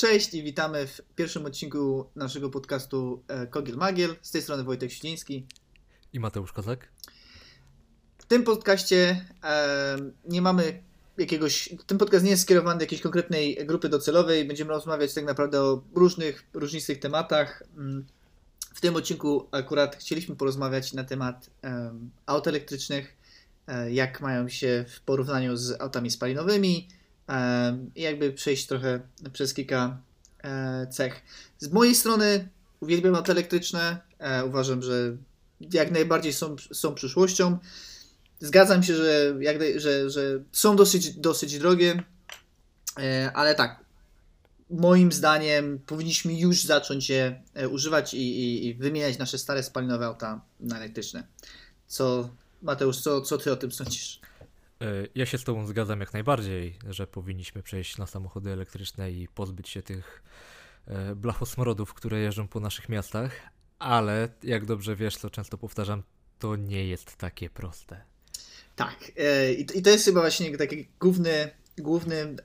Cześć i witamy w pierwszym odcinku naszego podcastu Kogiel Magiel. Z tej strony Wojtek Ściński i Mateusz Kozak. W tym podcaście nie mamy jakiegoś... Ten podcast nie jest skierowany do jakiejś konkretnej grupy docelowej. Będziemy rozmawiać tak naprawdę o różnistych tematach. W tym odcinku akurat chcieliśmy porozmawiać na temat aut elektrycznych, jak mają się w porównaniu z autami spalinowymi, i jakby przejść trochę przez kilka cech. Z mojej strony uwielbiam auta elektryczne. Uważam, że jak najbardziej są przyszłością. Zgadzam się, że są dosyć drogie, ale tak, moim zdaniem powinniśmy już zacząć je używać i wymieniać nasze stare spalinowe auta na elektryczne. Mateusz, co ty o tym sądzisz? Ja się z tobą zgadzam jak najbardziej, że powinniśmy przejść na samochody elektryczne i pozbyć się tych blachosmrodów, które jeżdżą po naszych miastach, ale jak dobrze wiesz, co często powtarzam, to nie jest takie proste. Tak, i to jest chyba właśnie taki główny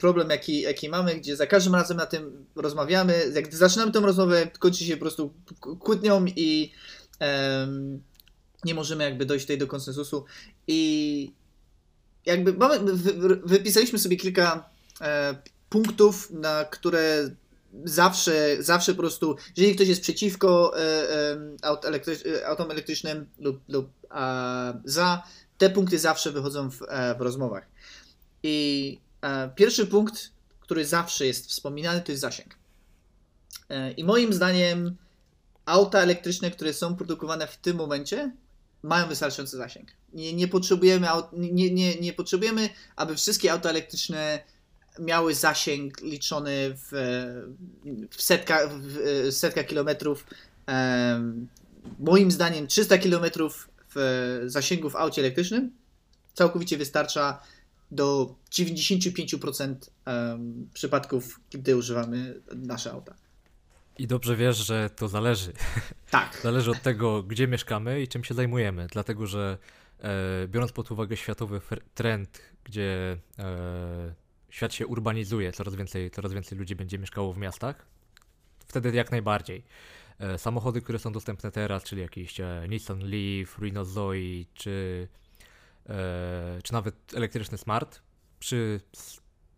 problem, jaki mamy, gdzie za każdym razem na tym rozmawiamy. Jak zaczynamy tę rozmowę, kończy się po prostu kłótnią i nie możemy jakby dojść tutaj do konsensusu. I jakby wypisaliśmy sobie kilka punktów, na które zawsze po prostu, jeżeli ktoś jest przeciwko autom elektrycznym lub za, te punkty zawsze wychodzą w rozmowach. I pierwszy punkt, który zawsze jest wspominany, to jest zasięg. I moim zdaniem auta elektryczne, które są produkowane w tym momencie, mają wystarczający zasięg. Nie potrzebujemy, aby wszystkie auta elektryczne miały zasięg liczony w setkach kilometrów. Moim zdaniem 300 kilometrów w zasięgu w aucie elektrycznym całkowicie wystarcza do 95% przypadków, gdy używamy nasze auta. I dobrze wiesz, że to zależy. Tak. Zależy od tego, gdzie mieszkamy i czym się zajmujemy, dlatego że biorąc pod uwagę światowy trend, gdzie świat się urbanizuje, coraz więcej ludzi będzie mieszkało w miastach, wtedy jak najbardziej. Samochody, które są dostępne teraz, czyli jakieś Nissan Leaf, Renault Zoe, czy nawet elektryczny Smart,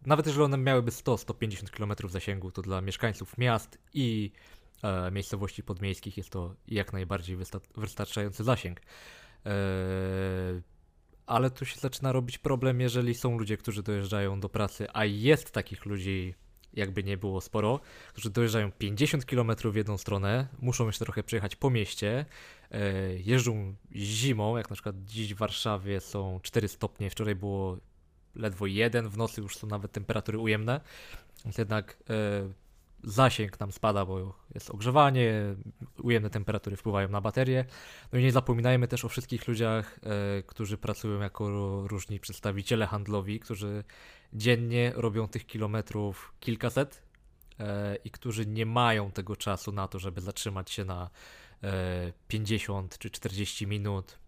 nawet jeżeli one miałyby 100-150 km zasięgu, to dla mieszkańców miast i miejscowości podmiejskich jest to jak najbardziej wystarczający zasięg. Ale tu się zaczyna robić problem, jeżeli są ludzie, którzy dojeżdżają do pracy, a jest takich ludzi, jakby nie było sporo, którzy dojeżdżają 50 km w jedną stronę, muszą jeszcze trochę przejechać po mieście, jeżdżą zimą, jak na przykład dziś w Warszawie są 4 stopnie, wczoraj było ledwo 1, w nocy już są nawet temperatury ujemne, więc jednak zasięg nam spada, bo jest ogrzewanie, ujemne temperatury wpływają na baterie. No i nie zapominajmy też o wszystkich ludziach, którzy pracują jako różni przedstawiciele handlowi, którzy dziennie robią tych kilometrów kilkaset i którzy nie mają tego czasu na to, żeby zatrzymać się na 50 czy 40 minut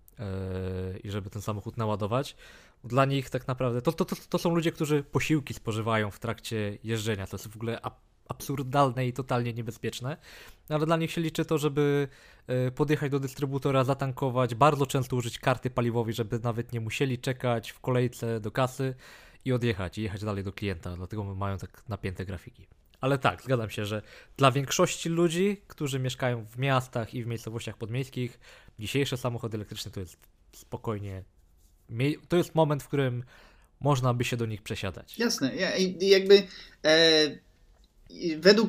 i żeby ten samochód naładować. Dla nich tak naprawdę to są ludzie, którzy posiłki spożywają w trakcie jeżdżenia. To jest w ogóle absurdalne i totalnie niebezpieczne, ale dla nich się liczy to, żeby podjechać do dystrybutora, zatankować, bardzo często użyć karty paliwowej, żeby nawet nie musieli czekać w kolejce do kasy i odjechać, i jechać dalej do klienta, dlatego mają tak napięte grafiki. Ale tak, zgadzam się, że dla większości ludzi, którzy mieszkają w miastach i w miejscowościach podmiejskich, dzisiejsze samochody elektryczne to jest spokojnie, to jest moment, w którym można by się do nich przesiadać. Jasne, jakby...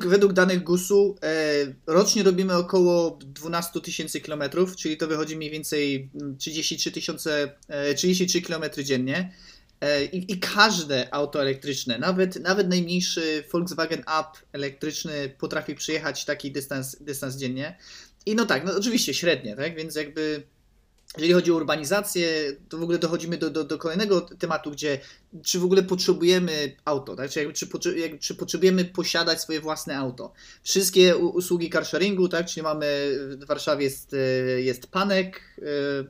Według danych GUS-u rocznie robimy około 12 tysięcy kilometrów, czyli to wychodzi mniej więcej 33 km dziennie. I każde auto elektryczne, nawet najmniejszy Volkswagen Up elektryczny potrafi przejechać taki dystans dziennie. I no tak, oczywiście średnie, tak? Więc jakby jeżeli chodzi o urbanizację, to w ogóle dochodzimy do kolejnego tematu, gdzie czy w ogóle potrzebujemy auto, tak? Czy potrzebujemy posiadać swoje własne auto. Wszystkie usługi carsharingu, tak? Czyli mamy, w Warszawie jest Panek,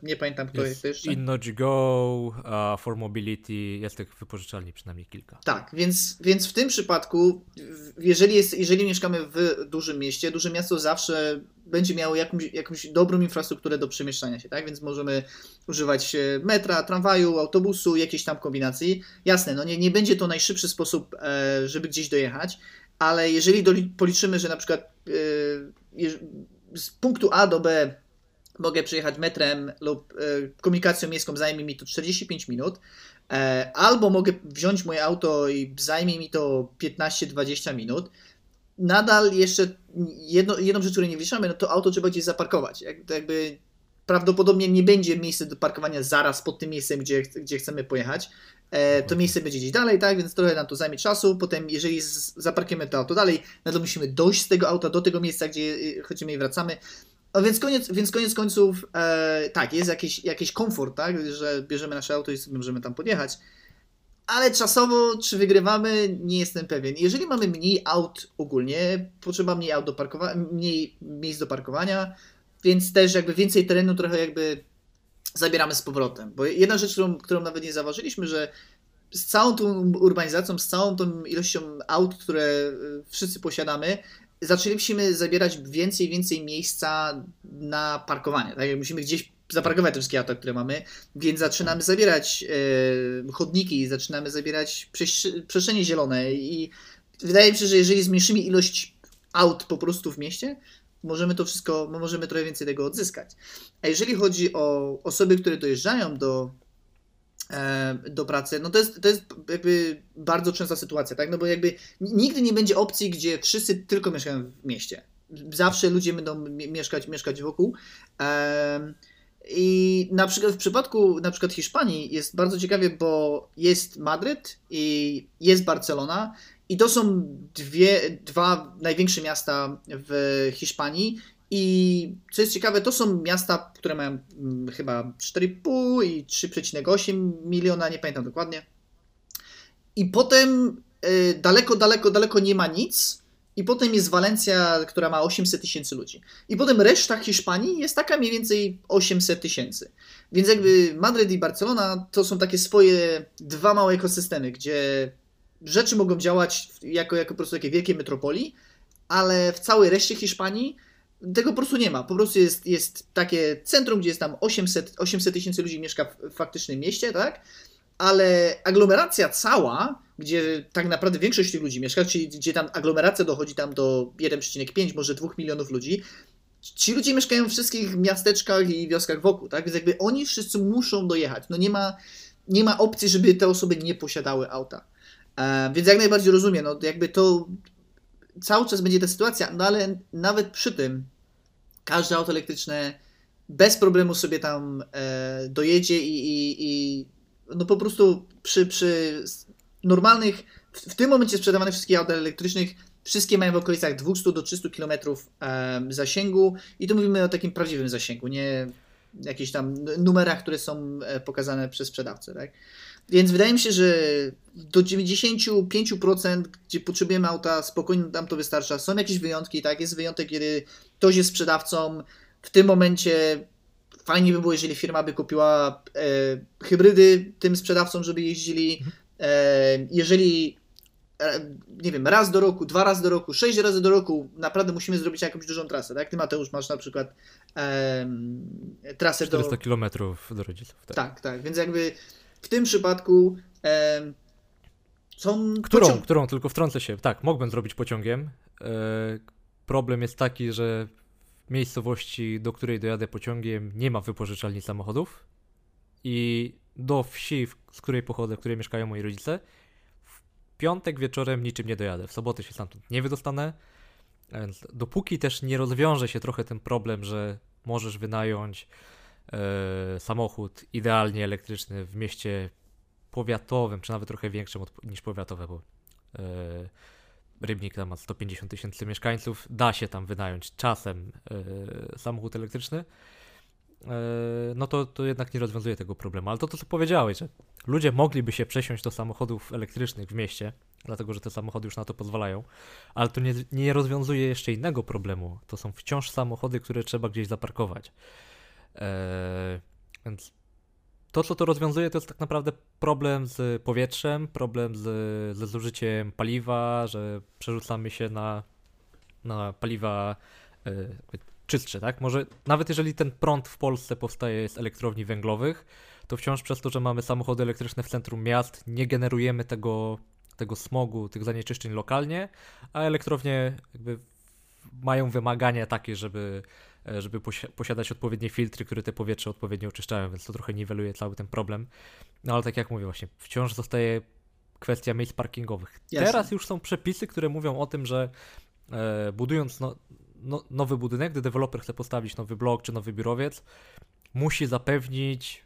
nie pamiętam kto jest jeszcze. InnoGo, For Mobility, jest tych wypożyczalni przynajmniej kilka. Tak, więc w tym przypadku, jeżeli mieszkamy w dużym mieście, duże miasto zawsze będzie miało jakąś dobrą infrastrukturę do przemieszczania się, tak? Więc możemy używać metra, tramwaju, autobusu, jakiejś tam kombinacji. Jasne, no nie będzie to najszybszy sposób, żeby gdzieś dojechać, ale jeżeli policzymy, że na przykład z punktu A do B mogę przejechać metrem lub komunikacją miejską, zajmie mi to 45 minut, albo mogę wziąć moje auto i zajmie mi to 15-20 minut, nadal jeszcze jedną rzecz, której nie wliczamy, no to auto trzeba gdzieś zaparkować. Jakby prawdopodobnie nie będzie miejsca do parkowania zaraz pod tym miejscem, gdzie chcemy pojechać. To miejsce będzie gdzieś dalej, tak? Więc trochę nam to zajmie czasu. Potem, jeżeli zaparkujemy to auto dalej, nadal musimy dojść z tego auta do tego miejsca, gdzie chodzimy i wracamy. No więc koniec końców, tak, jest jakiś komfort, tak? Że bierzemy nasze auto i sobie możemy tam podjechać. Ale czasowo, czy wygrywamy, nie jestem pewien. Jeżeli mamy mniej aut ogólnie, potrzeba mniej aut do parkowania, mniej miejsc do parkowania, więc też jakby więcej terenu trochę jakby zabieramy z powrotem. Bo jedna rzecz, którą nawet nie zauważyliśmy, że z całą tą urbanizacją, z całą tą ilością aut, które wszyscy posiadamy, zaczęliśmy zabierać więcej miejsca na parkowanie. Tak? Musimy gdzieś zaparkować te wszystkie auta, które mamy, więc zaczynamy zabierać chodniki, zaczynamy zabierać przestrzenie zielone i wydaje mi się, że jeżeli zmniejszymy ilość aut po prostu w mieście, możemy to wszystko, możemy trochę więcej tego odzyskać. A jeżeli chodzi o osoby, które dojeżdżają do pracy, no to jest jakby bardzo częsta sytuacja, tak? No bo jakby nigdy nie będzie opcji, gdzie wszyscy tylko mieszkają w mieście. Zawsze ludzie będą mieszkać wokół. I na przykład w przypadku na przykład Hiszpanii jest bardzo ciekawie, bo jest Madryt i jest Barcelona i to są dwa największe miasta w Hiszpanii i co jest ciekawe, to są miasta, które mają chyba 4,5 i 3,8 miliona, nie pamiętam dokładnie. I potem daleko nie ma nic. I potem jest Walencja, która ma 800 tysięcy ludzi. I potem reszta Hiszpanii jest taka mniej więcej 800 tysięcy. Więc jakby Madryt i Barcelona to są takie swoje dwa małe ekosystemy, gdzie rzeczy mogą działać jako po prostu takie wielkie metropolii, ale w całej reszcie Hiszpanii tego po prostu nie ma. Po prostu jest takie centrum, gdzie jest tam 800 tysięcy ludzi mieszka w faktycznym mieście, tak? Ale aglomeracja cała, gdzie tak naprawdę większość tych ludzi mieszka, czyli gdzie tam aglomeracja dochodzi tam do 1,5, może 2 milionów ludzi, ci ludzie mieszkają w wszystkich miasteczkach i wioskach wokół, tak? Więc jakby oni wszyscy muszą dojechać. No nie ma opcji, żeby te osoby nie posiadały auta. Więc jak najbardziej rozumiem, no jakby to cały czas będzie ta sytuacja, no ale nawet przy tym każde auto elektryczne bez problemu sobie tam dojedzie i no po prostu przy normalnych, w tym momencie sprzedawanych wszystkich aut elektrycznych, wszystkie mają w okolicach 200 do 300 km zasięgu i tu mówimy o takim prawdziwym zasięgu, nie jakichś tam numerach, które są pokazane przez sprzedawcę, tak? Więc wydaje mi się, że do 95%, gdzie potrzebujemy auta, spokojnie nam to wystarcza. Są jakieś wyjątki, tak? Jest wyjątek, kiedy ktoś jest sprzedawcą, w tym momencie fajnie by było, jeżeli firma by kupiła hybrydy tym sprzedawcom, żeby jeździli. Jeżeli, nie wiem, raz do roku, 2 razy do roku, 6 razy do roku, naprawdę musimy zrobić jakąś dużą trasę, tak? Ty, Mateusz, masz na przykład trasę 400 kilometrów do rodziców. Tak. Tak, więc jakby w tym przypadku są... Którą tylko wtrącę się, tak, mógłbym zrobić pociągiem. Problem jest taki, że w miejscowości, do której dojadę pociągiem, nie ma wypożyczalni samochodów i do wsi, z której pochodzę, w której mieszkają moi rodzice, w piątek wieczorem niczym nie dojadę, w sobotę się stamtąd nie wydostanę, więc dopóki też nie rozwiąże się trochę ten problem, że możesz wynająć samochód idealnie elektryczny w mieście powiatowym, czy nawet trochę większym niż powiatowe, bo Rybnik tam ma 150 tysięcy mieszkańców, da się tam wynająć czasem samochód elektryczny, no to jednak nie rozwiązuje tego problemu. Ale to co powiedziałeś, że ludzie mogliby się przesiąść do samochodów elektrycznych w mieście, dlatego że te samochody już na to pozwalają, ale to nie rozwiązuje jeszcze innego problemu. To są wciąż samochody, które trzeba gdzieś zaparkować. Więc to, co to rozwiązuje, to jest tak naprawdę problem z powietrzem, problem ze zużyciem paliwa, że przerzucamy się na paliwa czystsze, tak? Może nawet jeżeli ten prąd w Polsce powstaje z elektrowni węglowych, to wciąż przez to, że mamy samochody elektryczne w centrum miast, nie generujemy tego smogu, tych zanieczyszczeń lokalnie, a elektrownie jakby mają wymagania takie, żeby posiadać odpowiednie filtry, które te powietrze odpowiednio oczyszczają, więc to trochę niweluje cały ten problem. No ale tak jak mówię właśnie, wciąż zostaje kwestia miejsc parkingowych. Jasne. Teraz już są przepisy, które mówią o tym, że budując nowy budynek, gdy deweloper chce postawić nowy blok czy nowy biurowiec, musi zapewnić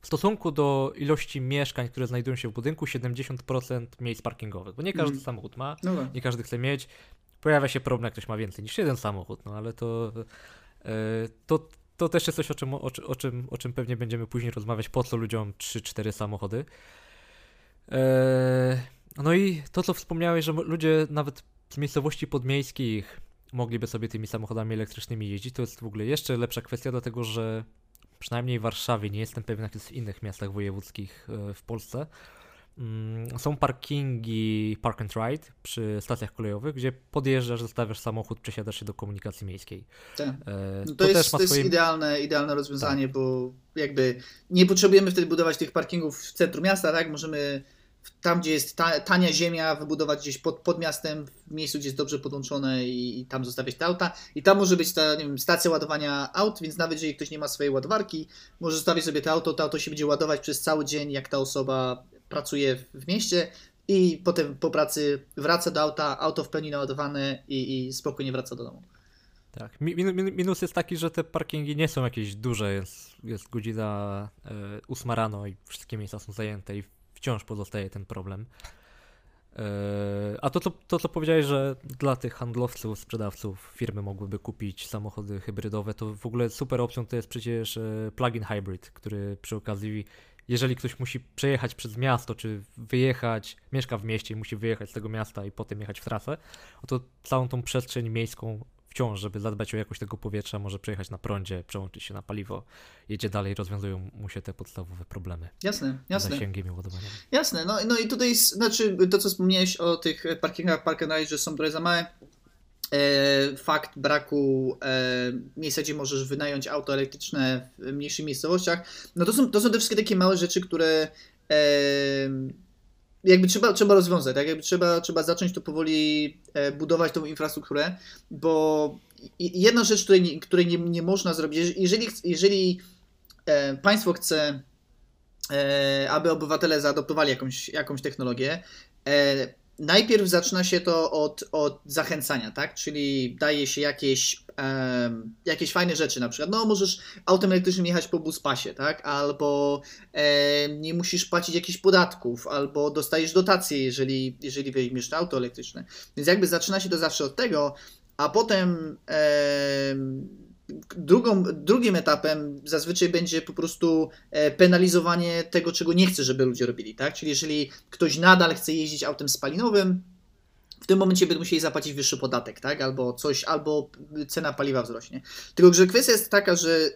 w stosunku do ilości mieszkań, które znajdują się w budynku, 70% miejsc parkingowych, bo nie każdy samochód ma, nie każdy chce mieć. Pojawia się problem, jak ktoś ma więcej niż jeden samochód, no ale to też jest coś, o czym pewnie będziemy później rozmawiać, po co ludziom 3-4 samochody. No i to, co wspomniałeś, że ludzie nawet z miejscowości podmiejskich mogliby sobie tymi samochodami elektrycznymi jeździć, to jest w ogóle jeszcze lepsza kwestia, dlatego że przynajmniej w Warszawie, nie jestem pewien jak jest w innych miastach wojewódzkich w Polsce, są parkingi park and ride przy stacjach kolejowych, gdzie podjeżdżasz, zostawiasz samochód, przesiadasz się do komunikacji miejskiej. Tak. No to jest idealne rozwiązanie, tak. Bo jakby nie potrzebujemy wtedy budować tych parkingów w centrum miasta, tak? Możemy tam, gdzie jest tania ziemia, wybudować gdzieś pod miastem, w miejscu, gdzie jest dobrze podłączone i tam zostawiać te auta. I tam może być ta, nie wiem, stacja ładowania aut, więc nawet jeżeli ktoś nie ma swojej ładowarki, może zostawić sobie to auto się będzie ładować przez cały dzień, jak ta osoba pracuje w mieście i potem po pracy wraca do auta, auto w pełni naładowane i spokojnie wraca do domu. Tak. Minus jest taki, że te parkingi nie są jakieś duże, jest godzina 8 rano i wszystkie miejsca są zajęte i wciąż pozostaje ten problem. A to co powiedziałeś, że dla tych handlowców, sprzedawców firmy mogłyby kupić samochody hybrydowe, to w ogóle super opcją to jest przecież plug-in hybrid, który przy okazji, jeżeli ktoś musi przejechać przez miasto, czy wyjechać, mieszka w mieście i musi wyjechać z tego miasta i potem jechać w trasę, to całą tą przestrzeń miejską wciąż, żeby zadbać o jakość tego powietrza, może przejechać na prądzie, przełączyć się na paliwo, jedzie dalej, rozwiązują mu się te podstawowe problemy. Jasne. Zasięgiem i ładowaniem. Jasne, no i tutaj, znaczy to co wspomniałeś o tych parkingach Park and Ride, że są trochę za małe, fakt braku miejsca, gdzie możesz wynająć auto elektryczne w mniejszych miejscowościach, no to są te wszystkie takie małe rzeczy, które jakby trzeba rozwiązać, tak? Jakby trzeba zacząć to powoli budować tą infrastrukturę, bo jedna rzecz, której nie można zrobić, jeżeli państwo chce, aby obywatele zaadoptowali jakąś technologię, najpierw zaczyna się to od zachęcania, tak? Czyli daje się jakieś fajne rzeczy, na przykład, możesz autem elektrycznym jechać po buspasie, tak? Albo nie musisz płacić jakichś podatków, albo dostajesz dotacje, jeżeli weźmiesz auto elektryczne. Więc jakby zaczyna się to zawsze od tego, a potem drugim etapem zazwyczaj będzie po prostu penalizowanie tego, czego nie chce, żeby ludzie robili, tak? Czyli jeżeli ktoś nadal chce jeździć autem spalinowym, w tym momencie będą musieli zapłacić wyższy podatek, tak? Albo cena paliwa wzrośnie. Tylko że kwestia jest taka, że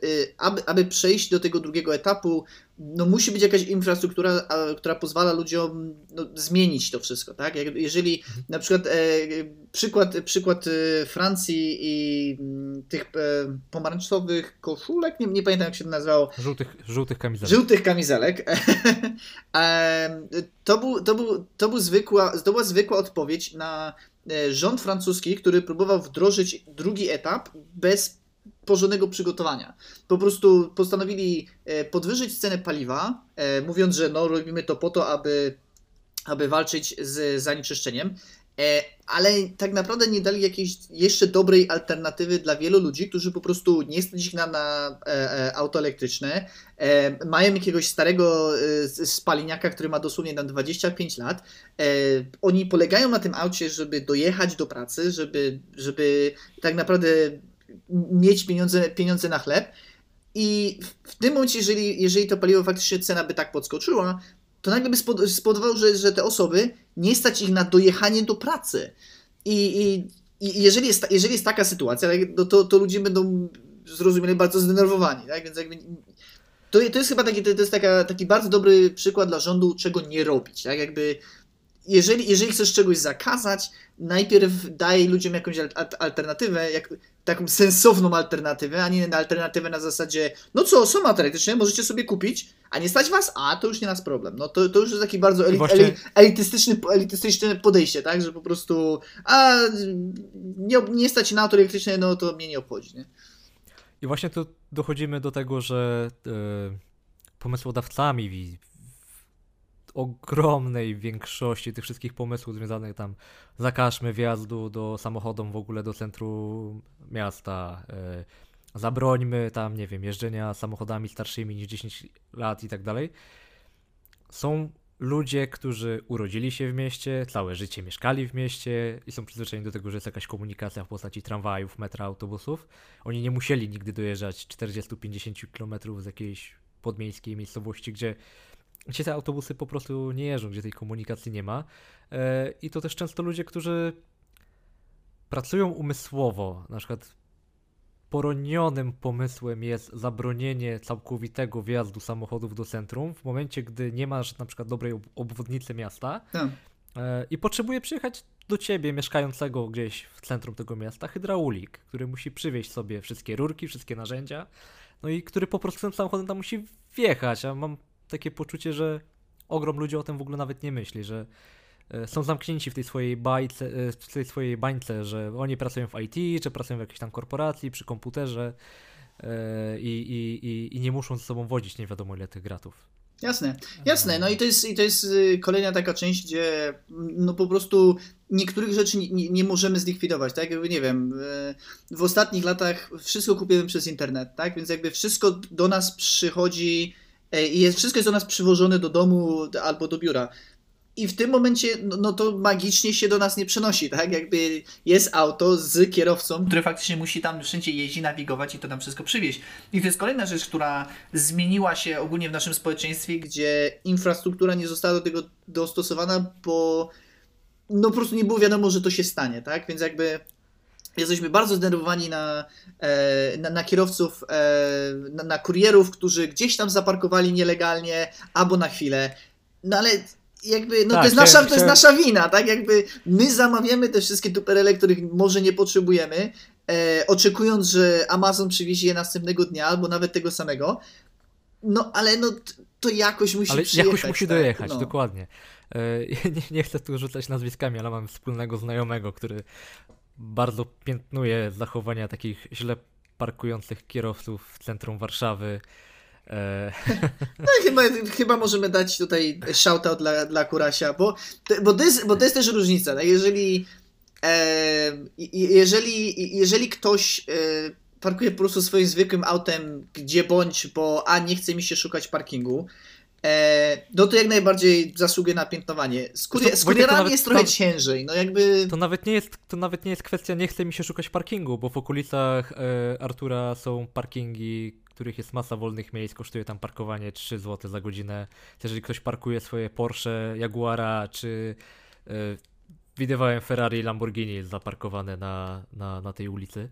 aby przejść do tego drugiego etapu, musi być jakaś infrastruktura, która pozwala ludziom zmienić to wszystko, tak? Jeżeli na przykład przykład Francji i tych pomarańczowych koszulek, nie pamiętam jak się to nazywało. Żółtych kamizelek. Żółtych kamizelek. To była zwykła odpowiedź na rząd francuski, który próbował wdrożyć drugi etap bez porządnego przygotowania. Po prostu postanowili podwyżyć cenę paliwa, mówiąc, że robimy to po to, aby walczyć z zanieczyszczeniem, ale tak naprawdę nie dali jakiejś jeszcze dobrej alternatywy dla wielu ludzi, którzy po prostu nie stać ich na auto elektryczne, mają jakiegoś starego spaliniaka, który ma dosłownie 25 lat. Oni polegają na tym aucie, żeby dojechać do pracy, żeby tak naprawdę mieć pieniądze na chleb. I w tym momencie, jeżeli to paliwo faktycznie cena by tak podskoczyła, to nagle by spowodowało, że te osoby nie stać ich na dojechanie do pracy. I jeżeli jest taka sytuacja, to ludzie będą zrozumieli bardzo zdenerwowani. Tak? Więc jakby, to jest chyba taki bardzo dobry przykład dla rządu, czego nie robić. Tak? Jakby, jeżeli chcesz czegoś zakazać, najpierw daj ludziom jakąś alternatywę, taką sensowną alternatywę, a nie alternatywę na zasadzie, no co, są auta elektryczne, możecie sobie kupić, a nie stać was, a to już nie nasz problem. No to już jest taki bardzo elitystyczne podejście, tak, że po prostu nie stać na auto elektryczne, no to mnie nie obchodzi. Nie? I właśnie tu dochodzimy do tego, że pomysłodawcami ogromnej większości tych wszystkich pomysłów związanych tam, zakażmy wjazdu do samochodom w ogóle do centrum miasta, zabrońmy tam, nie wiem, jeżdżenia samochodami starszymi niż 10 lat i tak dalej. Są ludzie, którzy urodzili się w mieście, całe życie mieszkali w mieście i są przyzwyczajeni do tego, że jest jakaś komunikacja w postaci tramwajów, metra, autobusów. Oni nie musieli nigdy dojeżdżać 40-50 km z jakiejś podmiejskiej miejscowości, gdzie te autobusy po prostu nie jeżdżą, gdzie tej komunikacji nie ma. I to też często ludzie, którzy pracują umysłowo, na przykład poronionym pomysłem jest zabronienie całkowitego wjazdu samochodów do centrum w momencie, gdy nie masz na przykład dobrej obwodnicy miasta i potrzebuje przyjechać do ciebie mieszkającego gdzieś w centrum tego miasta hydraulik, który musi przywieźć sobie wszystkie rurki, wszystkie narzędzia, no i który po prostu tym samochodem tam musi wjechać, a mam takie poczucie, że ogrom ludzi o tym w ogóle nawet nie myśli, że są zamknięci w tej swojej bajce, że oni pracują w IT, czy pracują w jakiejś tam korporacji, przy komputerze i nie muszą ze sobą wodzić nie wiadomo ile tych gratów. Jasne. No i to jest kolejna taka część, gdzie no po prostu niektórych rzeczy nie możemy zlikwidować, tak? Jakby nie wiem, w ostatnich latach wszystko kupujemy przez internet, tak? Więc jakby wszystko do nas przychodzi i wszystko jest do nas przywożone do domu albo do biura. I w tym momencie no to magicznie się do nas nie przenosi, tak? Jakby jest auto z kierowcą, który faktycznie musi tam wszędzie jeździć, nawigować i to nam wszystko przywieźć. I to jest kolejna rzecz, która zmieniła się ogólnie w naszym społeczeństwie, gdzie infrastruktura nie została do tego dostosowana, bo no po prostu nie było wiadomo, że to się stanie, tak? Więc jakby jesteśmy bardzo zdenerwowani na kierowców, na kurierów, którzy gdzieś tam zaparkowali nielegalnie albo na chwilę. No ale jakby, no tak, to jest nasza wina, tak? Jakby my zamawiamy te wszystkie duperele, których może nie potrzebujemy, oczekując, że Amazon przywiezie je następnego dnia albo nawet tego samego. No ale no to jakoś musi przyjechać. Jakoś musi dojechać, no. Dokładnie. Nie chcę tu rzucać nazwiskami, ale mam wspólnego znajomego, który bardzo piętnuje zachowania takich źle parkujących kierowców w centrum Warszawy. No chyba możemy dać tutaj shoutout dla Kurasia, bo to jest też różnica. Tak? Jeżeli ktoś parkuje po prostu swoim zwykłym autem gdzie bądź, bo nie chce mi się szukać parkingu, no to jak najbardziej zasługuje na piętnowanie. Z kurierami jest trochę ciężej. No jakby... To nawet nie jest kwestia nie chce mi się szukać parkingu, bo w okolicach Artura są parkingi, których jest masa wolnych miejsc, kosztuje tam parkowanie 3 zł za godzinę. Jeżeli ktoś parkuje swoje Porsche, Jaguara czy widywałem Ferrari i Lamborghini zaparkowane na tej ulicy.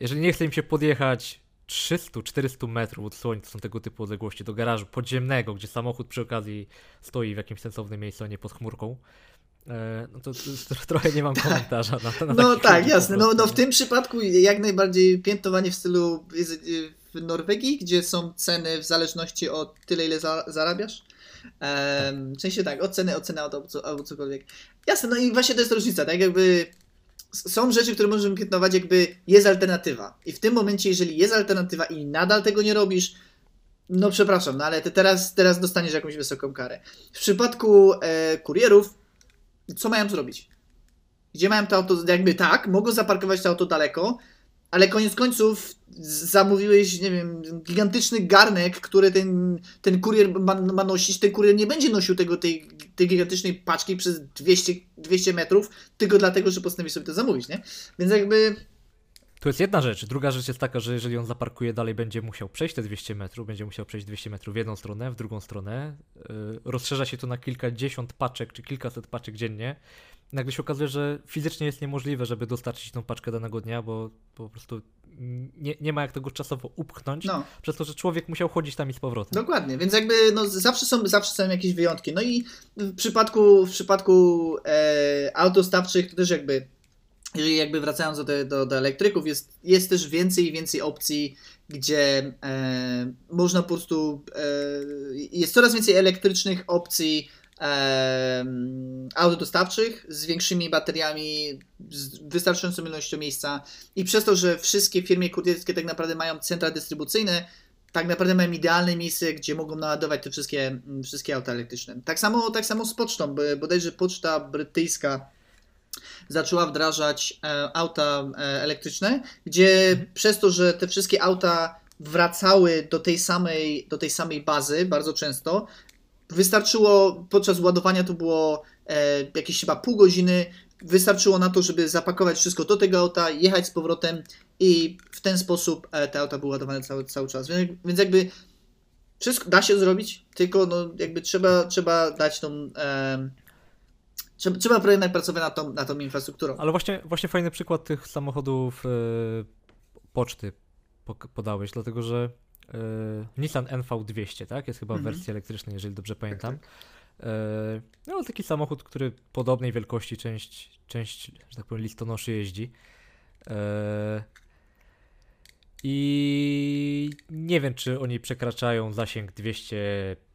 Jeżeli nie chce im się podjechać 300-400 metrów od słońca, są tego typu odległości do garażu podziemnego, gdzie samochód przy okazji stoi w jakimś sensownym miejscu, a nie pod chmurką, no to trochę nie mam komentarza na no tak, jasne. No w tym przypadku jak najbardziej piętnowanie w stylu w Norwegii, gdzie są ceny w zależności od tyle, ile zarabiasz. W sensie tak, od ceny albo cokolwiek. Jasne, no i właśnie to jest różnica, tak jakby... Są rzeczy, które możemy piętnować, jakby jest alternatywa. I w tym momencie, jeżeli jest alternatywa i nadal tego nie robisz, no przepraszam, no ale ty teraz dostaniesz jakąś wysoką karę. W przypadku kurierów, co mają zrobić? Gdzie mają to auto? Jakby tak, mogą zaparkować to auto daleko, ale koniec końców zamówiłeś, nie wiem, gigantyczny garnek, który ten kurier ma nosić. Ten kurier nie będzie nosił tej gigantycznej paczki przez 200 metrów, tylko dlatego, że postanowił sobie to zamówić, nie? Więc jakby To jest jedna rzecz. Druga rzecz jest taka, że jeżeli on zaparkuje dalej, będzie musiał przejść te 200 metrów, będzie musiał przejść 200 metrów w jedną stronę, w drugą stronę. Rozszerza się to na kilkadziesiąt paczek czy kilkaset paczek dziennie. Nagle się okazuje, że fizycznie jest niemożliwe, żeby dostarczyć tą paczkę danego dnia, bo po prostu nie ma jak tego czasowo upchnąć, przez to, że człowiek musiał chodzić tam i z powrotem. Dokładnie, więc jakby zawsze są jakieś wyjątki. No i w przypadku aut dostawczych to też jakby, jeżeli jakby wracając do elektryków, jest też więcej i więcej opcji, gdzie można po prostu, jest coraz więcej elektrycznych opcji aut dostawczych z większymi bateriami, z wystarczającą ilością miejsca i przez to, że wszystkie firmy kurierskie tak naprawdę mają centra dystrybucyjne, tak naprawdę mają idealne miejsce, gdzie mogą naładować te wszystkie auta elektryczne. Tak samo z pocztą, bodajże Poczta Brytyjska zaczęła wdrażać auta elektryczne, gdzie przez to, że te wszystkie auta wracały do tej samej bazy bardzo często, wystarczyło, podczas ładowania to było jakieś chyba pół godziny, wystarczyło na to, żeby zapakować wszystko do tego auta, jechać z powrotem i w ten sposób te auta były ładowane cały czas. Więc jakby wszystko da się zrobić, tylko jakby trzeba dać tą... Trzeba jednak pracować nad tą infrastrukturą. Ale właśnie fajny przykład tych samochodów poczty podałeś, dlatego że Nissan NV200, tak? Jest chyba w wersji elektrycznej, jeżeli dobrze pamiętam. Tak. No taki samochód, który podobnej wielkości część, że tak powiem, listonoszy jeździ. I nie wiem, czy oni przekraczają zasięg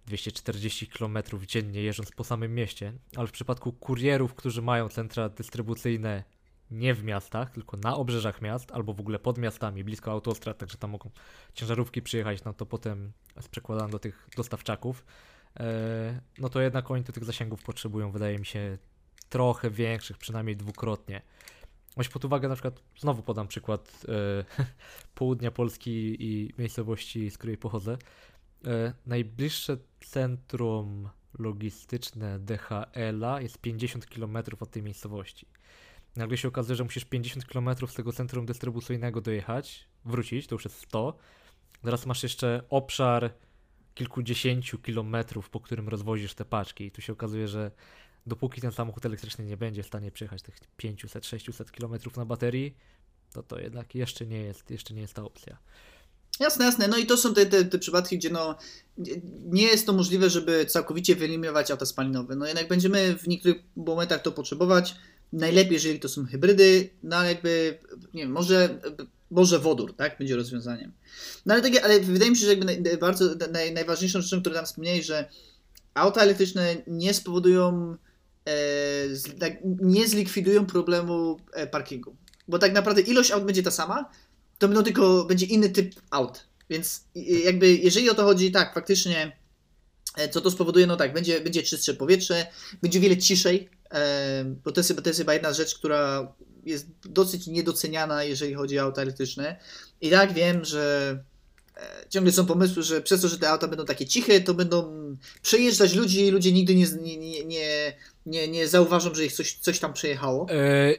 240 km dziennie, jeżdżąc po samym mieście, ale w przypadku kurierów, którzy mają centra dystrybucyjne nie w miastach, tylko na obrzeżach miast albo w ogóle pod miastami, blisko autostrad, także tam mogą ciężarówki przyjechać, no to potem jest przekładane do tych dostawczaków, no to jednak oni do tych zasięgów potrzebują, wydaje mi się, trochę większych, przynajmniej dwukrotnie. Weź pod uwagę na przykład, znowu podam przykład południa Polski i miejscowości, z której pochodzę. Najbliższe centrum logistyczne DHL-a jest 50 km od tej miejscowości. Nagle się okazuje, że musisz 50 km z tego centrum dystrybucyjnego dojechać, wrócić, to już jest 100. Teraz masz jeszcze obszar kilkudziesięciu kilometrów, po którym rozwozisz te paczki i tu się okazuje, że dopóki ten samochód elektryczny nie będzie w stanie przejechać tych 500-600 km na baterii, to jednak jeszcze nie jest ta opcja. Jasne. No i to są te przypadki, gdzie nie jest to możliwe, żeby całkowicie wyeliminować auta spalinowe. No jednak będziemy w niektórych momentach to potrzebować. Najlepiej, jeżeli to są hybrydy, no ale jakby, nie wiem, może wodór, tak, będzie rozwiązaniem. No ale wydaje mi się, że jakby najważniejszą rzeczą, którą tam wspomniałeś, że auta elektryczne nie spowodują, nie zlikwidują problemu parkingu. Bo tak naprawdę ilość aut będzie ta sama, to będą tylko, będzie inny typ aut, więc jakby jeżeli o to chodzi, tak, faktycznie co to spowoduje, no tak, będzie czystsze powietrze, będzie wiele ciszej, bo to jest chyba jedna rzecz, która jest dosyć niedoceniana, jeżeli chodzi o auta elektryczne i tak wiem, że ciągle są pomysły, że przez to, że te auta będą takie ciche, to będą przejeżdżać ludzi i ludzie nigdy nie zauważą, że ich coś tam przejechało.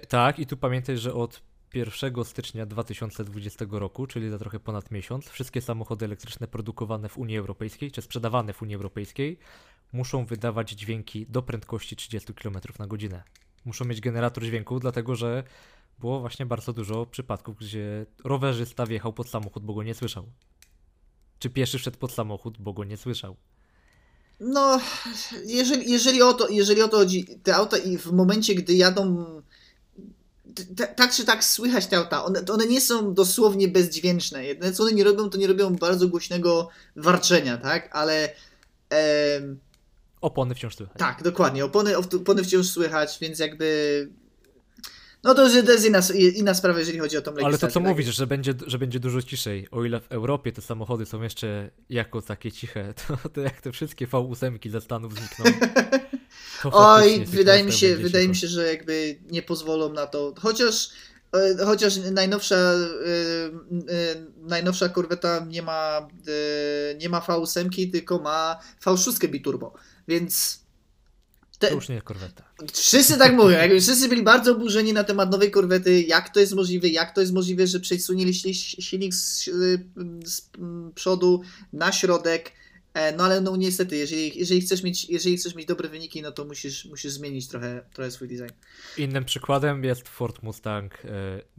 Tak, i tu pamiętaj, że od 1 stycznia 2020 roku, czyli za trochę ponad miesiąc, wszystkie samochody elektryczne produkowane w Unii Europejskiej, czy sprzedawane w Unii Europejskiej, muszą wydawać dźwięki do prędkości 30 km na godzinę. Muszą mieć generator dźwięku, dlatego że było właśnie bardzo dużo przypadków, gdzie rowerzysta wjechał pod samochód, bo go nie słyszał. Czy pieszy wszedł pod samochód, bo go nie słyszał. No, jeżeli o to chodzi, te auta i w momencie, gdy jadą... Tak czy tak słychać te auta, one nie są dosłownie bezdźwięczne, jedyne co one nie robią, to nie robią bardzo głośnego warczenia, tak, ale... Opony wciąż słychać. Tak, dokładnie, opony wciąż słychać, więc jakby... No to jest inna sprawa, jeżeli chodzi o tą legislację. Ale to co tak? Mówisz, że będzie dużo ciszej, o ile w Europie te samochody są jeszcze jako takie ciche, to jak te wszystkie V8 ze Stanów znikną... Oj, wydaje mi się, że jakby nie pozwolą na to. Chociaż najnowsza korweta nie ma V8, tylko ma V6 biturbo, więc To już nie jest korweta. Wszyscy tak mówią, jakby wszyscy byli bardzo oburzeni na temat nowej korwety, jak to jest możliwe, że przesunęliście silnik z przodu na środek. No ale no niestety, jeżeli chcesz mieć dobre wyniki, no to musisz zmienić trochę swój design. Innym przykładem jest Ford Mustang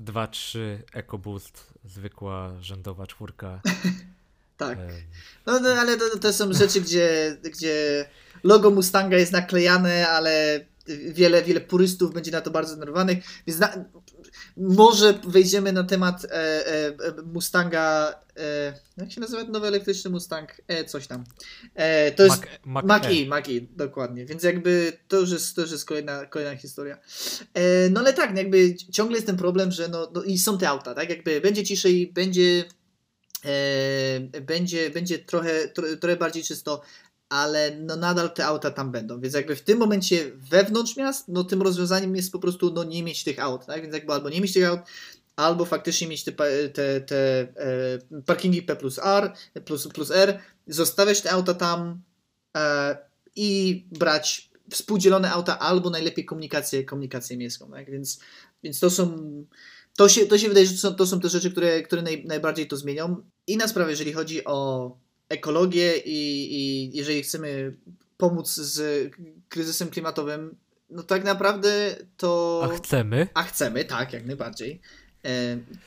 2.3 EcoBoost, zwykła rzędowa czwórka. Tak. No ale to są rzeczy, gdzie logo Mustanga jest naklejane, ale wiele purystów będzie na to bardzo zdenerwowanych. Więc może wejdziemy na temat Mustanga. Jak się nazywa nowy elektryczny Mustang? Coś tam. To jest Mach-E, dokładnie. Więc jakby to już jest kolejna historia. No ale tak, jakby ciągle jest ten problem, że no i są te auta, tak? Jakby będzie ciszej, będzie trochę bardziej czysto, ale no nadal te auta tam będą, więc jakby w tym momencie wewnątrz miast, no tym rozwiązaniem jest po prostu no nie mieć tych aut, tak? Więc jakby albo nie mieć tych aut, albo faktycznie mieć te parkingi P plus R, zostawiać te auta tam i brać współdzielone auta, albo najlepiej komunikację miejską, tak? Więc to są... To się wydaje, że to są te rzeczy, które najbardziej to zmienią. Inna sprawa, jeżeli chodzi o ekologię i jeżeli chcemy pomóc z kryzysem klimatowym, no tak naprawdę to... A chcemy, tak, jak najbardziej.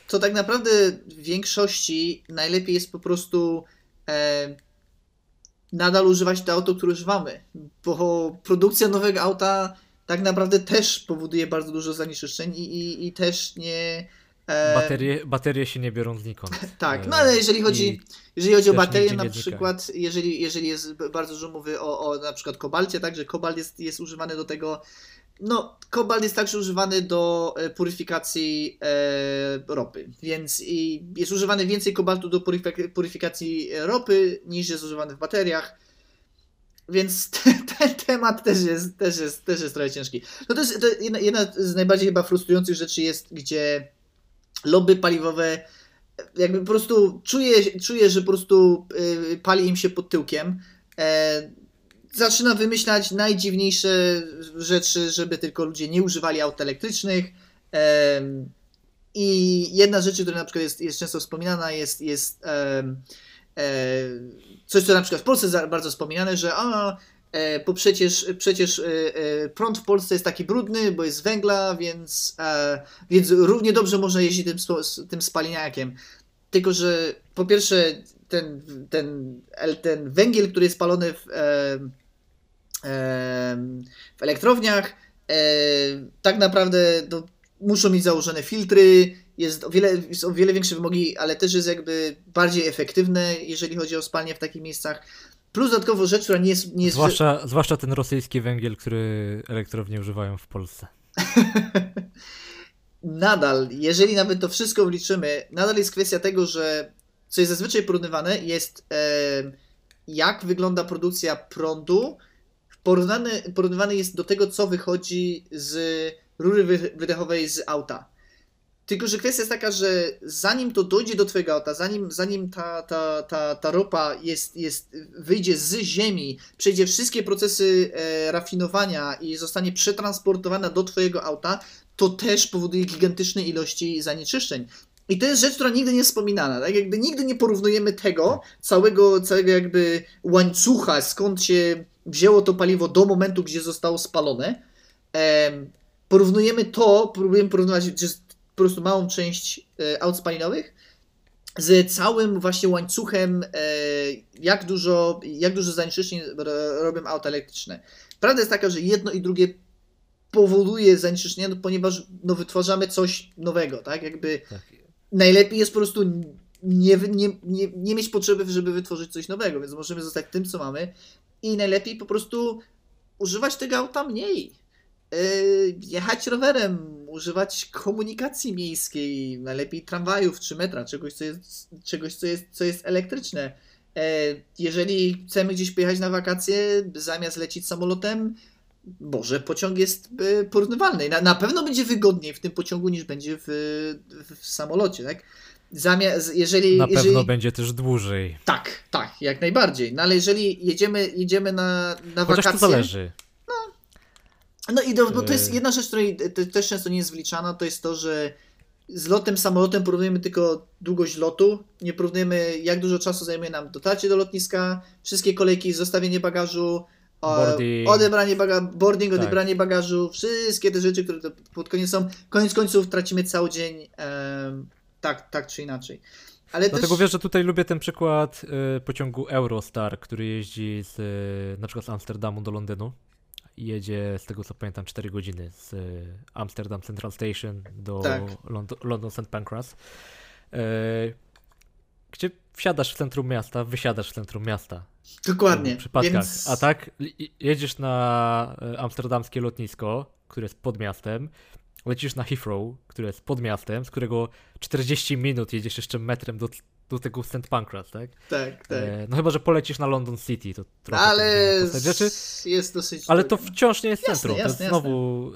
To tak naprawdę w większości najlepiej jest po prostu nadal używać to auto, które używamy, bo produkcja nowego auta tak naprawdę też powoduje bardzo dużo zanieczyszczeń i też nie... Baterie się nie biorą znikąd. Tak, no ale jeżeli chodzi o baterie, na przykład, jeżeli jest bardzo dużo mowy o na przykład kobalcie, tak, że kobalt jest używany do tego, no kobalt jest także używany do puryfikacji ropy, więc i jest używany więcej kobaltu do puryfikacji ropy niż jest używany w bateriach. Więc ten temat też jest trochę ciężki. No to jest jedna z najbardziej chyba frustrujących rzeczy jest, gdzie lobby paliwowe jakby po prostu czuje, że po prostu pali im się pod tyłkiem. Zaczyna wymyślać najdziwniejsze rzeczy, żeby tylko ludzie nie używali aut elektrycznych. I jedna z rzeczy, która na przykład jest często wspominana, jest coś, co na przykład w Polsce jest bardzo wspominane, że bo przecież prąd w Polsce jest taki brudny, bo jest z węgla, więc równie dobrze można jeździć tym spaliniakiem. Tylko że po pierwsze ten węgiel, który jest palony w elektrowniach, tak naprawdę muszą mieć założone filtry, są o wiele większe wymogi, ale też jest jakby bardziej efektywne, jeżeli chodzi o spalanie w takich miejscach. Plus dodatkowo rzecz, która nie jest... Zwłaszcza ten rosyjski węgiel, który elektrownie używają w Polsce. Nadal, jeżeli nawet to wszystko wliczymy, nadal jest kwestia tego, że co jest zazwyczaj porównywane, jest jak wygląda produkcja prądu, porównywany jest do tego, co wychodzi z rury wydechowej z auta. Tylko że kwestia jest taka, że zanim to dojdzie do twojego auta, zanim ta ropa wyjdzie z ziemi, przejdzie wszystkie procesy rafinowania i zostanie przetransportowana do twojego auta, to też powoduje gigantyczne ilości zanieczyszczeń. I to jest rzecz, która nigdy nie jest wspominana, tak? Jakby nigdy nie porównujemy tego całego jakby łańcucha, skąd się wzięło to paliwo do momentu, gdzie zostało spalone. Próbujemy porównywać po prostu małą część aut spalinowych z całym właśnie łańcuchem, jak dużo zanieczyszczeń robią auta elektryczne. Prawda jest taka, że jedno i drugie powoduje zanieczyszczenia, ponieważ wytwarzamy coś nowego, tak? Jakby najlepiej jest po prostu nie mieć potrzeby, żeby wytworzyć coś nowego, więc możemy zostać tym, co mamy i najlepiej po prostu używać tego auta mniej. Jechać rowerem, używać komunikacji miejskiej, najlepiej tramwajów czy metra, czegoś, co jest elektryczne. Jeżeli chcemy gdzieś pojechać na wakacje, zamiast lecieć samolotem, może pociąg jest porównywalny. Na pewno będzie wygodniej w tym pociągu niż będzie w samolocie, tak? Pewno będzie też dłużej. Tak, jak najbardziej. No ale jeżeli jedziemy na wakacje... Chociaż to zależy. No i do, to jest jedna rzecz, której też często nie jest wliczana, to jest to, że z lotem, samolotem porównujemy tylko długość lotu, nie porównujemy jak dużo czasu zajmuje nam dotarcie do lotniska, wszystkie kolejki, zostawienie bagażu, boarding. Boarding, odebranie bagażu, wszystkie te rzeczy, które pod koniec są. Koniec końców tracimy cały dzień, tak czy inaczej. Ale dlatego też... wiesz, że tutaj lubię ten przykład pociągu Eurostar, który jeździ z, na przykład z Amsterdamu do Londynu. Jedzie, z tego co pamiętam, 4 godziny z Amsterdam Central Station do London St Pancras, gdzie wsiadasz w centrum miasta, wysiadasz w centrum miasta. Dokładnie. W przypadkach. Więc... A tak, jedziesz na amsterdamskie lotnisko, które jest pod miastem, lecisz na Heathrow, które jest pod miastem, z którego 40 minut jedziesz jeszcze metrem do tego St. Pancras, tak? Tak. No chyba, że polecisz na London City, to trochę... Ale rzeczy, jest dosyć... Ale to wciąż nie jest centrum, to znowu...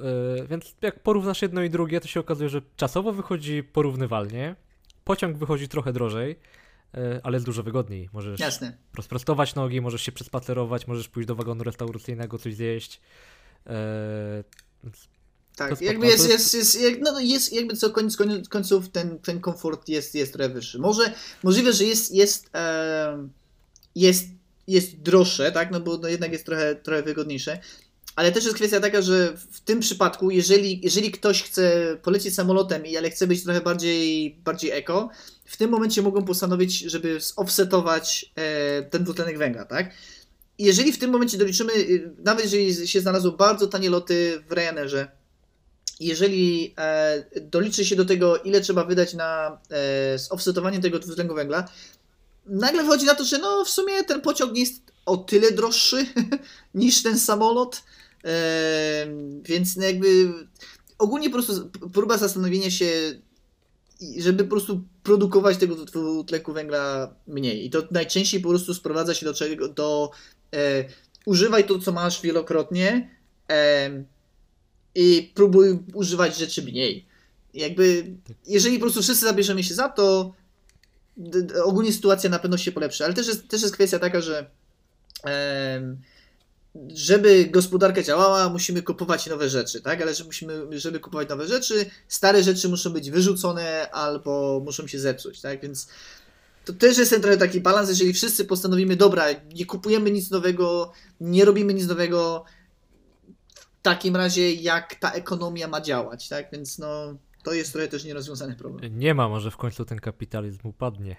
Więc jak porównasz jedno i drugie, to się okazuje, że czasowo wychodzi porównywalnie, pociąg wychodzi trochę drożej, ale dużo wygodniej. Możesz rozprostować nogi, możesz się przespacerować, możesz pójść do wagonu restauracyjnego, coś zjeść. Tak, jakby jest, co koniec końców ten komfort jest trochę wyższy. Może możliwe, że jest droższe, tak? No bo no jednak jest trochę wygodniejsze, ale też jest kwestia taka, że w tym przypadku, jeżeli ktoś chce polecieć samolotem, ale chce być trochę bardziej eko, w tym momencie mogą postanowić, żeby offsetować ten dwutlenek węgla, tak? Jeżeli w tym momencie doliczymy, nawet jeżeli się znalazły bardzo tanie loty w Ryanairze, jeżeli doliczy się do tego, ile trzeba wydać na offsetowanie tego dwutlenku węgla, nagle wchodzi na to, że no w sumie ten pociąg nie jest o tyle droższy niż ten samolot, więc jakby ogólnie po prostu próba zastanowienia się, żeby po prostu produkować tego dwutlenku węgla mniej. I to najczęściej po prostu sprowadza się do czego? Do używaj to, co masz wielokrotnie, i próbuj używać rzeczy mniej. Jakby, jeżeli po prostu wszyscy zabierzemy się za to, ogólnie sytuacja na pewno się polepszy. Ale też jest kwestia taka, że żeby gospodarka działała, musimy kupować nowe rzeczy, tak? Ale żeby kupować nowe rzeczy, stare rzeczy muszą być wyrzucone albo muszą się zepsuć, tak? Więc to też jest ten trochę taki balans, jeżeli wszyscy postanowimy, dobra, nie kupujemy nic nowego, nie robimy nic nowego, w takim razie jak ta ekonomia ma działać, tak? Więc no... To jest trochę też nierozwiązany problem. Nie ma, może w końcu ten kapitalizm upadnie.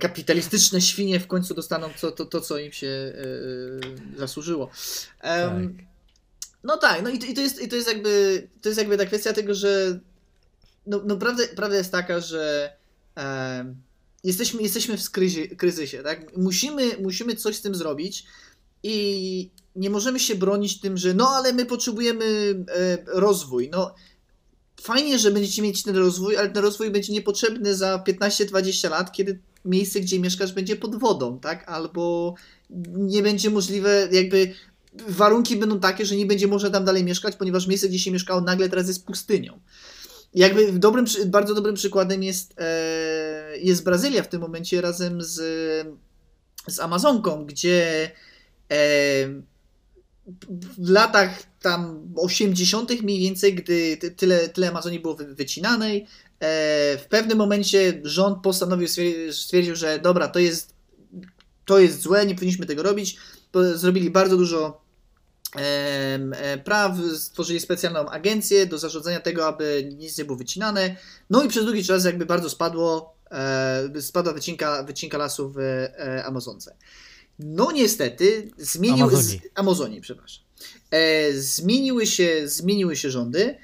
Kapitalistyczne świnie w końcu dostaną to co im się zasłużyło. Tak. No tak, no to jest jakby ta kwestia tego, że no prawda jest taka, że jesteśmy w kryzysie, tak? Musimy coś z tym zrobić i nie możemy się bronić tym, że no ale my potrzebujemy rozwój. No fajnie, że będziecie mieć ten rozwój, ale ten rozwój będzie niepotrzebny za 15-20 lat, kiedy miejsce, gdzie mieszkasz, będzie pod wodą, tak? Albo nie będzie możliwe, jakby warunki będą takie, że nie będzie można tam dalej mieszkać, ponieważ miejsce, gdzie się mieszkało, nagle teraz jest pustynią. Jakby bardzo dobrym przykładem jest Brazylia w tym momencie razem z Amazonką, gdzie w latach tam 80. mniej więcej, gdy tyle Amazonii było wycinanej, w pewnym momencie rząd stwierdził, że dobra, to jest złe, nie powinniśmy tego robić. Zrobili bardzo dużo praw, stworzyli specjalną agencję do zarządzania tego, aby nic nie było wycinane. No i przez długi czas jakby bardzo spadła wycinka lasów w Amazonce. No niestety zmieniły się rządy,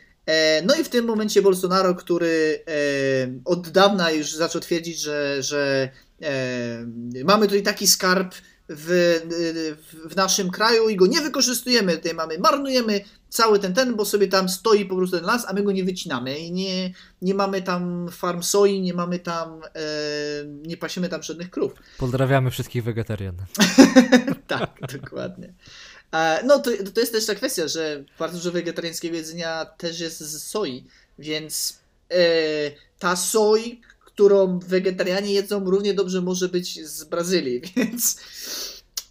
no i w tym momencie Bolsonaro, który od dawna już zaczął twierdzić, że mamy tutaj taki skarb w naszym kraju i go nie wykorzystujemy, tutaj marnujemy cały bo sobie tam stoi po prostu ten las, a my go nie wycinamy i nie mamy tam farm soi, nie mamy tam, nie pasiemy tam żadnych krów. Pozdrawiamy wszystkich wegetarian. Tak, dokładnie. No to jest też ta kwestia, że bardzo dużo wegetariańskiego jedzenia też jest z soi, więc ta soi, którą wegetarianie jedzą, równie dobrze może być z Brazylii, więc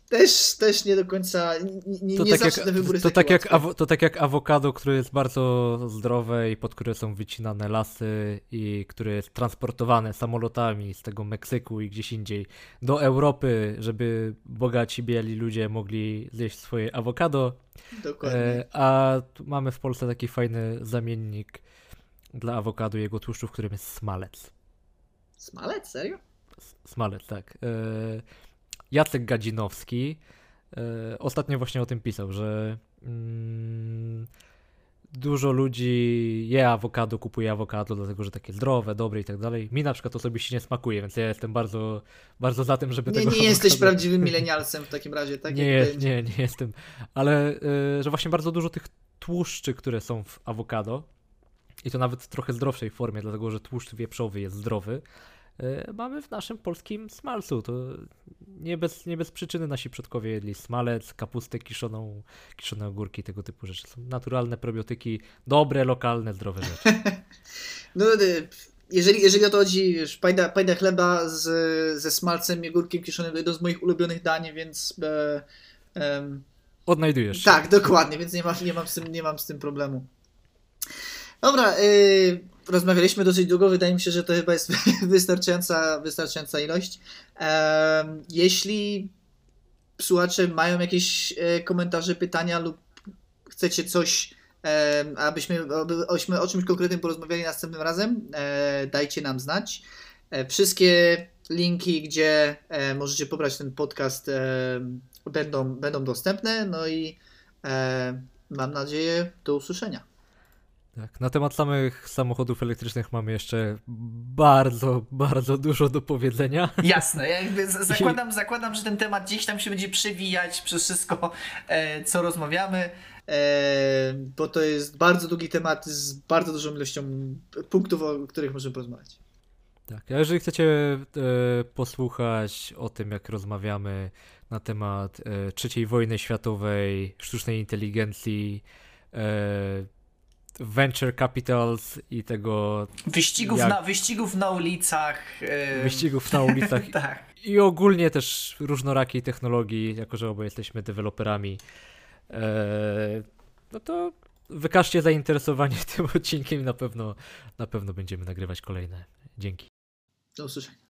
Też nie do końca, nie zawsze te wybory są takie łatwe. To tak jak awokado, które jest bardzo zdrowe i pod które są wycinane lasy i które jest transportowane samolotami z tego Meksyku i gdzieś indziej do Europy, żeby bogaci, biali ludzie mogli zjeść swoje awokado. Dokładnie. A tu mamy w Polsce taki fajny zamiennik dla awokado i jego tłuszczów, którym jest smalec. Smalec? Serio? Smalec, tak. Jacek Gadzinowski ostatnio właśnie o tym pisał, że dużo ludzi je awokado, kupuje awokado, dlatego że takie zdrowe, dobre i tak dalej. Mi na przykład osobiście nie smakuje, więc ja jestem bardzo, bardzo za tym, żeby tego... Nie jesteś prawdziwym milenialsem w takim razie, tak? Nie jestem, ale że właśnie bardzo dużo tych tłuszczy, które są w awokado i to nawet w trochę zdrowszej formie, dlatego że tłuszcz wieprzowy jest zdrowy, mamy w naszym polskim smalcu. To nie bez przyczyny nasi przodkowie jedli smalec, kapustę kiszoną, kiszone ogórki, tego typu rzeczy. Są naturalne probiotyki, dobre, lokalne, zdrowe rzeczy. No, jeżeli o to chodzi, wiesz, pajda chleba ze smalcem i ogórkiem kiszonym, jedno z moich ulubionych dań, więc... Odnajdujesz. Tak, dokładnie, więc nie mam z tym problemu. Dobra, rozmawialiśmy dosyć długo, wydaje mi się, że to chyba jest wystarczająca ilość. Jeśli słuchacze mają jakieś komentarze, pytania lub chcecie coś, abyśmy o czymś konkretnym porozmawiali następnym razem, dajcie nam znać. Wszystkie linki, gdzie możecie pobrać ten podcast, będą dostępne. No i mam nadzieję, do usłyszenia. Tak, na temat samych samochodów elektrycznych mamy jeszcze bardzo, bardzo dużo do powiedzenia. Jasne, ja zakładam, że ten temat gdzieś tam się będzie przewijać przez wszystko, co rozmawiamy. Bo to jest bardzo długi temat z bardzo dużą ilością punktów, o których możemy porozmawiać. Tak, a jeżeli chcecie posłuchać o tym, jak rozmawiamy na temat III wojny światowej, sztucznej inteligencji, Venture Capitals i tego... Wyścigów na ulicach tak. I ogólnie też różnorakiej technologii, jako że oboje jesteśmy deweloperami, no to wykażcie zainteresowanie tym odcinkiem i na pewno będziemy nagrywać kolejne. Dzięki. Do usłyszenia.